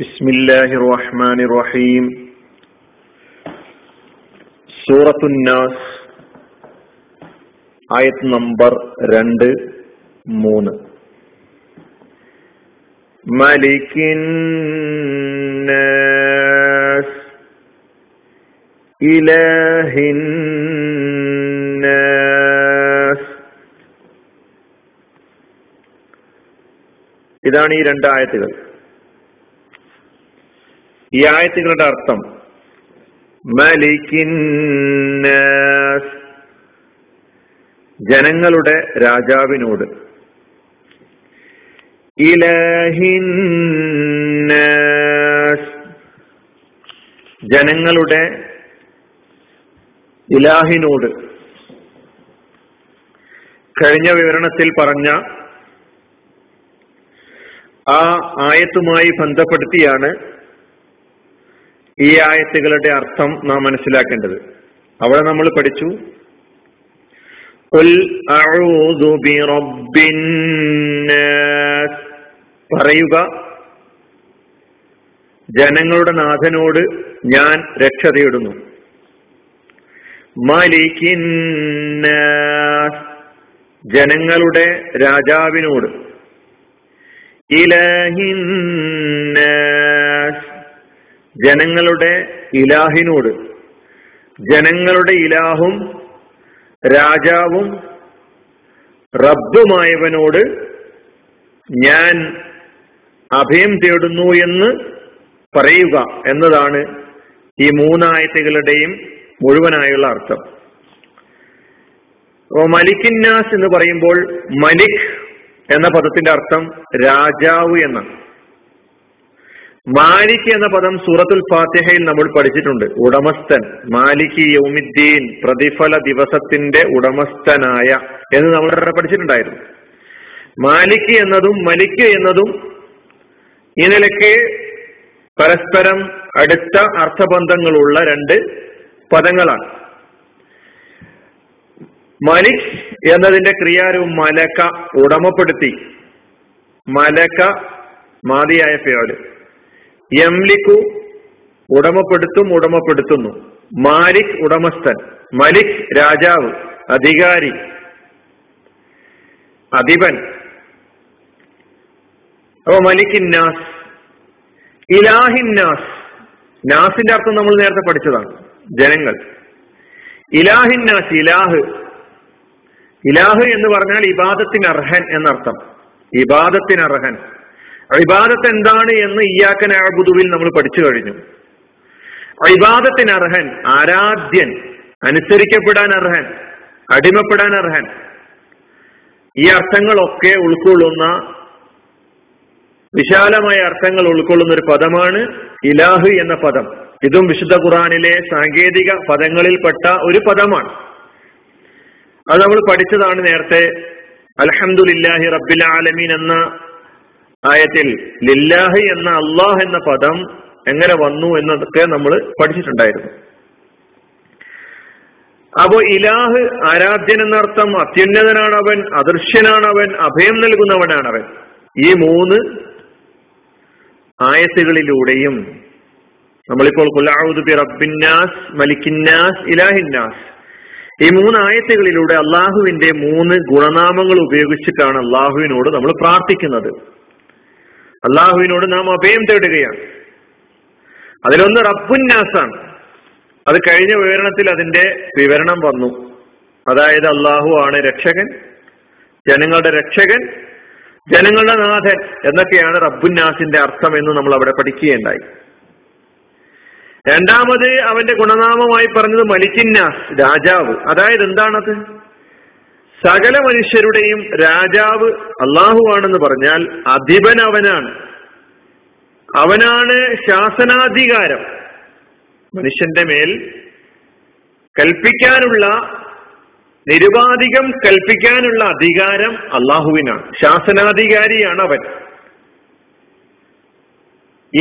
ബിസ്മില്ലാഹിർ റഹ്മാനിർ റഹീം. സൂറത്തുന്നാസ് ആയത് നമ്പർ 2-3. മാലികിന്നാസ് ഇലാഹിന്നാസ്. ഇതാണ് ഈ രണ്ട് ആയത്തുകൾ. ഈ ആയത്തുകളുടെ അർത്ഥം മാലികിന്നാസ്, ജനങ്ങളുടെ രാജാവിനോട്, ഇലാഹിന്നാസ് ജനങ്ങളുടെ ഇലാഹിനോട്. കഴിഞ്ഞ വിവരണത്തിൽ പറഞ്ഞ ആ ആയത്തുമായി ബന്ധപ്പെടുത്തിയാണ് ഈ ആയത്തുകളുടെ അർത്ഥം നാം മനസ്സിലാക്കേണ്ടത്. അവിടെ നമ്മൾ പഠിച്ചു ഖുൽ അഊദു ബി റബ്ബിന്നാസ്, പറയുക ജനങ്ങളുടെ നാഥനോട് ഞാൻ രക്ഷ തേടുന്നു. മാലികിന്നാസ് ജനങ്ങളുടെ രാജാവിനോട്. ഇലാഹിന്നാസ് ജനങ്ങളുടെ ഇലാഹിനോട്. ജനങ്ങളുടെ ഇലാഹും രാജാവും റബ്ബുമായവനോട് ഞാൻ അഭയം തേടുന്നു എന്ന് പറയുക എന്നതാണ് ഈ മൂന്നായത്തുകളുടെയും മുഴുവനായുള്ള അർത്ഥം. മാലികിന്നാസ് എന്ന് പറയുമ്പോൾ മലിക് എന്ന പദത്തിന്റെ അർത്ഥം രാജാവ് എന്നാണ്. മാലിക് എന്ന പദം സൂറത്തുൽ ഫാത്തിഹയിൽ നമ്മൾ പഠിച്ചിട്ടുണ്ട്. ഉടമസ്ഥൻ, മാലിക് യൗമിദ്ദീൻ, പ്രതിഫല ദിവസത്തിന്റെ ഉടമസ്ഥനായ എന്ന് നമ്മൾ പഠിച്ചിട്ടുണ്ടായിരുന്നു. മാലിക് എന്നതും മലിക് എന്നതും ഈ നിലയ്ക്ക് പരസ്പരം അടുത്ത അർത്ഥബന്ധങ്ങളുള്ള രണ്ട് പദങ്ങളാണ്. മലിക് എന്നതിന്റെ ക്രിയാരൂപം മലക, ഉടമപ്പെടുത്തി. മലക മാദിയായ ഫിറാവുൻ. യംലിക്കു ഉടമപ്പെടുത്തും ഉടമപ്പെടുത്തുന്നു. മാലിക് ഉടമസ്ഥൻ, മലിക് രാജാവ്, അധികാരി, അധിപൻ. അപ്പൊ മാലികിന്നാസ്. ഇലാഹിന്നാസ്, നാസിന്റെ അർത്ഥം നമ്മൾ നേരത്തെ പഠിച്ചതാണ്, ജനങ്ങൾ. ഇലാഹിന്നാസ് ഇലാഹ്, ഇലാഹ് എന്ന് പറഞ്ഞാൽ ഇബാദത്തിന് അർഹൻ എന്നർത്ഥം. ഇബാദത്തിന് അർഹൻ, ഇബാദത്ത് എന്താണ് എന്ന് ഇയ്യാക്ക നഅബുദുവിൽ നമ്മൾ പഠിച്ചു കഴിഞ്ഞു. ഇബാദത്തിന് അർഹൻ, ആരാധ്യൻ, അനുസരിക്കപ്പെടാൻ അർഹൻ, അടിമപ്പെടാൻ അർഹൻ. ഈ അർത്ഥങ്ങളൊക്കെ ഉൾക്കൊള്ളുന്ന, വിശാലമായ അർത്ഥങ്ങൾ ഉൾക്കൊള്ളുന്ന ഒരു പദമാണ് ഇലാഹ് എന്ന പദം. ഇതും വിശുദ്ധ ഖുർആനിലെ സാങ്കേതിക പദങ്ങളിൽപ്പെട്ട ഒരു പദമാണ്. അത് നമ്മൾ പഠിച്ചതാണ് നേരത്തെ. അൽഹംദുലില്ലാഹി റബ്ബിൽ ആലമീൻ എന്ന ആയത്തിൽ ലില്ലാഹി എന്ന അള്ളാഹ് എന്ന പദം എങ്ങനെ വന്നു എന്നതൊക്കെ നമ്മൾ പഠിച്ചിട്ടുണ്ടായിരുന്നു. അപ്പോ ഇലാഹ് ആരാധ്യൻ എന്നർത്ഥം, അത്യുന്നതനാണവൻ, അദൃശ്യനാണവൻ, അഭയം നൽകുന്നവനാണവൻ. ഈ മൂന്ന് ആയത്തുകളിലൂടെയും നമ്മളിപ്പോൾ ഖുൽ അഊദു ബി റബ്ബിന്നാസ്, മാലികിന്നാസ്, ഇലാഹിന്നാസ് ഈ മൂന്ന് ആയത്തുകളിലൂടെ അള്ളാഹുവിന്റെ മൂന്ന് ഗുണനാമങ്ങൾ ഉപയോഗിച്ചിട്ടാണ് അള്ളാഹുവിനോട് നമ്മൾ പ്രാർത്ഥിക്കുന്നത്. അള്ളാഹുവിനോട് നാം അഭയം തേടുകയാണ്. അതിലൊന്ന് റബ്ബുന്നാസാണ്. അത് കഴിഞ്ഞ വിവരണത്തിൽ അതിന്റെ വിവരണം വന്നു. അതായത് അള്ളാഹു ആണ് രക്ഷകൻ, ജനങ്ങളുടെ രക്ഷകൻ, ജനങ്ങളുടെ നാഥൻ എന്നൊക്കെയാണ് റബ്ബുന്നാസിന്റെ അർത്ഥം എന്ന് നമ്മൾ അവിടെ പഠിക്കുകയുണ്ടായി. രണ്ടാമത് അവന്റെ ഗുണനാമമായി പറഞ്ഞത് മാലികിന്നാസ്, രാജാവ്. അതായത് എന്താണത്? സകല മനുഷ്യരുടെയും രാജാവ് അള്ളാഹു ആണെന്ന് പറഞ്ഞാൽ അധിപൻ അവനാണ്. അവനാണ് ശാസനാധികാരം, മനുഷ്യന്റെ മേൽ കൽപ്പിക്കാനുള്ള, നിരുപാധികം കൽപ്പിക്കാനുള്ള അധികാരം അള്ളാഹുവിനാണ്. ശാസനാധികാരിയാണ് അവൻ.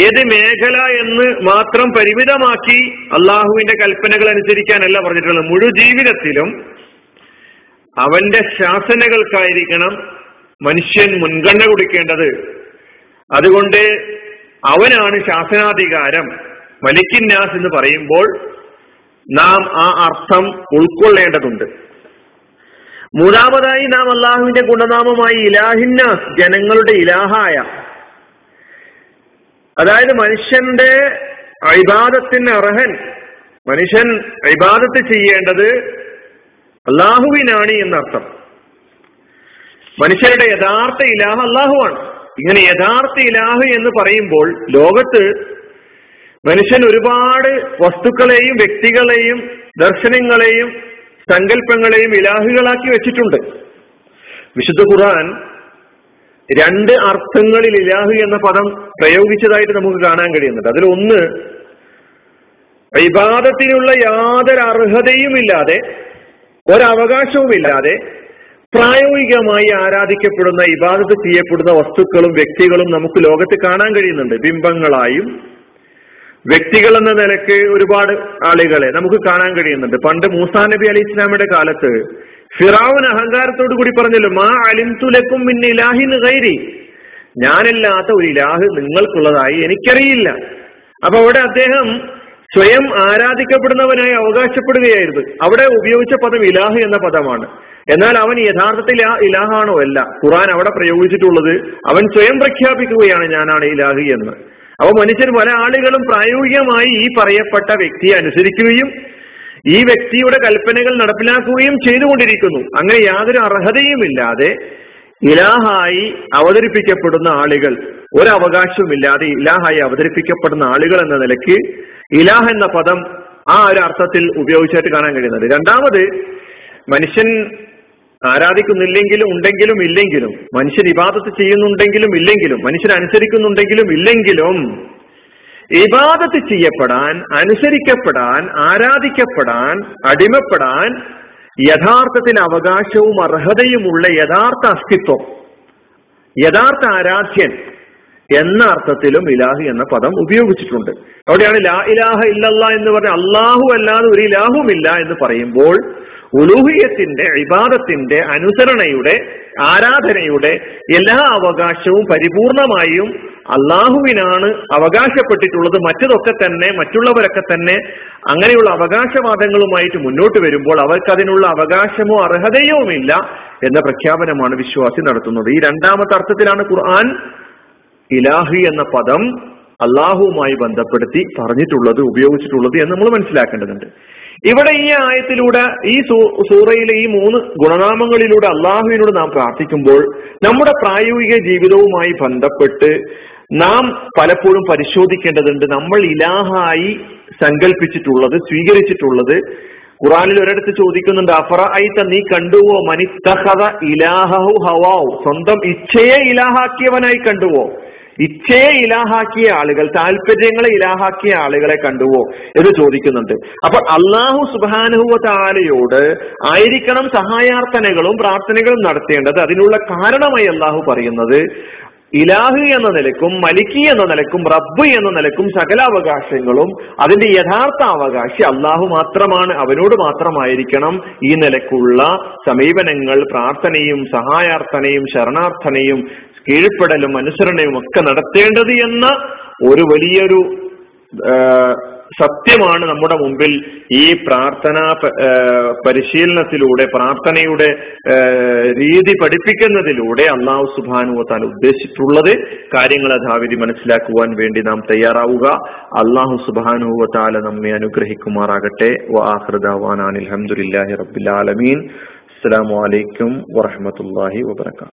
ഏത് മേഖല എന്ന് മാത്രം പരിമിതമാക്കി അള്ളാഹുവിന്റെ കൽപ്പനകൾ അനുസരിക്കാനല്ല പറഞ്ഞിട്ടുള്ളത്. മുഴു ജീവിതത്തിലും അവന്റെ ശാസനകൾക്കായിരിക്കണം മനുഷ്യൻ മുൻഗണന കൊടുക്കേണ്ടത്. അതുകൊണ്ട് അവനാണ് ശാസനാധികാരം മലികിന്നാസ് എന്ന് പറയുമ്പോൾ നാം ആ അർത്ഥം ഉൾക്കൊള്ളേണ്ടതുണ്ട്. മൂന്നാമതായി നാം അള്ളാഹുവിന്റെ ഗുണനാമമായി ഇലാഹിന്നാസ്, ജനങ്ങളുടെ ഇലാഹായ, അതായത് മനുഷ്യന്റെ ഇബാദത്തിന് അർഹൻ, മനുഷ്യൻ ഇബാദത്ത് ചെയ്യേണ്ടത് അള്ളാഹുവിനാണ് എന്നർത്ഥം. മനുഷ്യരുടെ യഥാർത്ഥ ഇലാഹ അള്ളാഹുവാണ്. ഇങ്ങനെ യഥാർത്ഥ ഇലാഹ എന്ന് പറയുമ്പോൾ ലോകത്ത് മനുഷ്യൻ ഒരുപാട് വസ്തുക്കളെയും വ്യക്തികളെയും ദർശനങ്ങളെയും സങ്കല്പങ്ങളെയും ഇലാഹുകളാക്കി വെച്ചിട്ടുണ്ട്. വിശുദ്ധ ഖുർആൻ 2 അർത്ഥങ്ങളിൽ ഇലാഹു എന്ന പദം പ്രയോഗിച്ചതായിട്ട് നമുക്ക് കാണാൻ കഴിയുന്നുണ്ട്. അതിലൊന്ന്, ഇബാദത്തിനുള്ള യാതൊരു അർഹതയും ഇല്ലാതെ, ഒരവകാശവും ഇല്ലാതെ പ്രായോഗികമായി ആരാധിക്കപ്പെടുന്ന, ഇബാദത്ത് ചെയ്യപ്പെടുന്ന വസ്തുക്കളും വ്യക്തികളും നമുക്ക് ലോകത്ത് കാണാൻ കഴിയുന്നുണ്ട്. ബിംബങ്ങളായും വ്യക്തികൾ എന്ന നിലയ്ക്ക് ഒരുപാട് ആളുകളെ നമുക്ക് കാണാൻ കഴിയുന്നുണ്ട്. പണ്ട് മൂസാ നബി അലി ഇസ്ലാമിയുടെ കാലത്ത് ഫിറാവുൻ അഹങ്കാരത്തോടു കൂടി പറഞ്ഞല്ലോ, മാ അലിംതു ലക്കും മിൻ ഇലാഹിൻ ഗൈരി, ഞാനല്ലാത്ത ഒരു ഇലാഹ് നിങ്ങൾക്കുള്ളതായി എനിക്കറിയില്ല. അപ്പൊ അവിടെ അദ്ദേഹം സ്വയം ആരാധിക്കപ്പെടുന്നവനായി അവകാശപ്പെടുകയായിരുന്നു. അവിടെ ഉപയോഗിച്ച പദം ഇലാഹ് എന്ന പദമാണ്. എന്നാൽ അവൻ യഥാർത്ഥത്തിൽ ആ ഇലാഹാണോ? അല്ല. ഖുർആൻ അവിടെ പ്രയോഗിച്ചിട്ടുള്ളത് അവൻ സ്വയം പ്രഖ്യാപിക്കുകയാണ്, ഞാനാണ് ഇലാഹ് എന്ന്. അപ്പൊ മനുഷ്യർ, പല ആളുകളും പ്രായോഗികമായി ഈ പറയപ്പെട്ട വ്യക്തിയെ അനുസരിക്കുകയും ഈ വ്യക്തിയുടെ കൽപ്പനകൾ നടപ്പിലാക്കുകയും ചെയ്തുകൊണ്ടിരിക്കുന്നു. അങ്ങനെ യാതൊരു അർഹതയുമില്ലാതെ ഇലാഹായി അവതരിപ്പിക്കപ്പെടുന്ന ആളുകൾ, ഒരവകാശവുമില്ലാതെ ഇലാഹായി അവതരിപ്പിക്കപ്പെടുന്ന ആളുകൾ എന്ന നിലയ്ക്ക് ഇലാഹ എന്ന പദം ആ ഒരു അർത്ഥത്തിൽ ഉപയോഗിച്ചായിട്ട് കാണാൻ കഴിയുന്നത്. രണ്ടാമത്, മനുഷ്യൻ ആരാധിക്കുന്നില്ലെങ്കിലും ഉണ്ടെങ്കിലും ഇല്ലെങ്കിലും, മനുഷ്യൻ ഇബാദത്ത് ചെയ്യുന്നുണ്ടെങ്കിലും ഇല്ലെങ്കിലും, മനുഷ്യൻ അനുസരിക്കുന്നുണ്ടെങ്കിലും ഇല്ലെങ്കിലും, ഇബാദത്ത് ചെയ്യപ്പെടാൻ, അനുസരിക്കപ്പെടാൻ, ആരാധിക്കപ്പെടാൻ, അടിമപ്പെടാൻ യഥാർത്ഥത്തിൽ അവകാശവും അർഹതയുമുള്ള യഥാർത്ഥ അസ്തിത്വം, യഥാർത്ഥ ആരാധ്യൻ എന്ന അർത്ഥത്തിലും ഇലാഹ് എന്ന പദം ഉപയോഗിച്ചിട്ടുണ്ട്. അവിടെയാണ് ലാ ഇലാഹ ഇല്ലല്ലാ എന്ന് പറഞ്ഞ, അള്ളാഹു അല്ലാതെ ഒരു ഇലാഹുമില്ല എന്ന് പറയുമ്പോൾ ഉലൂഹിയത്തിന്റെ, ഇബാദത്തിന്റെ, അനുസരണയുടെ, ആരാധനയുടെ എല്ലാ അവകാശവും പരിപൂർണമായും അള്ളാഹുവിനാണ് അവകാശപ്പെട്ടിട്ടുള്ളത്. മറ്റതൊക്കെ തന്നെ, മറ്റുള്ളവരൊക്കെ തന്നെ അങ്ങനെയുള്ള അവകാശവാദങ്ങളുമായിട്ട് മുന്നോട്ട് വരുമ്പോൾ അവർക്ക് അതിനുള്ള അവകാശമോ അർഹതയുമില്ല എന്ന പ്രഖ്യാപനമാണ് വിശ്വാസി നടത്തുന്നത്. ഈ രണ്ടാമത്തെ അർത്ഥത്തിലാണ് ഖുർആൻ ഇലാഹി എന്ന പദം അള്ളാഹുവുമായി ബന്ധപ്പെടുത്തി പറഞ്ഞിട്ടുള്ളത്, ഉപയോഗിച്ചിട്ടുള്ളത് എന്ന് നമ്മൾ മനസ്സിലാക്കേണ്ടതുണ്ട്. ഇവിടെ ഈ ആയത്തിലൂടെ, ഈ സൂറയിലെ ഈ 3 ഗുണനാമങ്ങളിലൂടെ അള്ളാഹുവിനോട് നാം പ്രാർത്ഥിക്കുമ്പോൾ നമ്മുടെ പ്രായോഗിക ജീവിതവുമായി ബന്ധപ്പെട്ട് നാം പലപ്പോഴും പരിശോധിക്കേണ്ടതുണ്ട്. നമ്മൾ ഇലാഹായി സങ്കല്പിച്ചിട്ടുള്ളത്, സ്വീകരിച്ചിട്ടുള്ളത്, ഖുറാനിൽ ഒരിടത്ത് ചോദിക്കുന്നുണ്ട്, അഫറ ഐത, നീ കണ്ടുവോ മനിത്തഖദ ഇലാഹു ഹവാഉ, സ്വന്തം ഇച്ഛയെ ഇലാഹാക്കിയവനായി കണ്ടുവോ, ഇച്ഛയെ ഇലാഹാക്കിയ ആളുകൾ, താല്പര്യങ്ങളെ ഇലാഹാക്കിയ ആളുകളെ കണ്ടുവോ എന്ന് ചോദിക്കുന്നുണ്ട്. അപ്പോൾ അള്ളാഹു സുബ്ഹാനഹു വ തആലയോട് ആയിരിക്കണം സഹായാർത്ഥനകളും പ്രാർത്ഥനകളും നടത്തേണ്ടത്. അതിനുള്ള കാരണമായി അള്ളാഹു പറയുന്നത്, ഇലാഹ് എന്ന നിലക്കും മലിക് എന്ന നിലക്കും റബ്ബ് എന്ന നിലക്കും സകല അവകാശങ്ങളും അതിന്റെ യഥാർത്ഥ അവകാശി അള്ളാഹു മാത്രമാണ്, അവനോട് മാത്രമായിരിക്കണം ഈ നിലക്കുള്ള സമീപനങ്ങൾ, പ്രാർത്ഥനയും സഹായാർത്ഥനയും ശരണാർത്ഥനയും കീഴ്പ്പെടലും അനുസരണയും ഒക്കെ നടത്തേണ്ടത് എന്ന ഒരു വലിയൊരു സത്യമാണ് നമ്മുടെ മുമ്പിൽ ഈ പ്രാർത്ഥനാ പരിശീലനത്തിലൂടെ, പ്രാർത്ഥനയുടെ രീതി പഠിപ്പിക്കുന്നതിലൂടെ അള്ളാഹു സുബ്ഹാനഹു വ തആല ഉദ്ദേശിച്ചിട്ടുള്ളത്. കാര്യങ്ങൾ യഥാവിധി മനസ്സിലാക്കുവാൻ വേണ്ടി നാം തയ്യാറാവുക. അള്ളാഹു സുബ്ഹാനഹു വ തആല നമ്മെ അനുഗ്രഹിക്കുമാറാകട്ടെ. വ ആഖിറു ദഅ്വാനാ അൽഹംദുലില്ലാഹി റബ്ബിൽ ആലമീൻ. അസ്സലാമു അലൈക്കും വറഹ്മത്തുള്ളാഹി വബറകാതുഹു.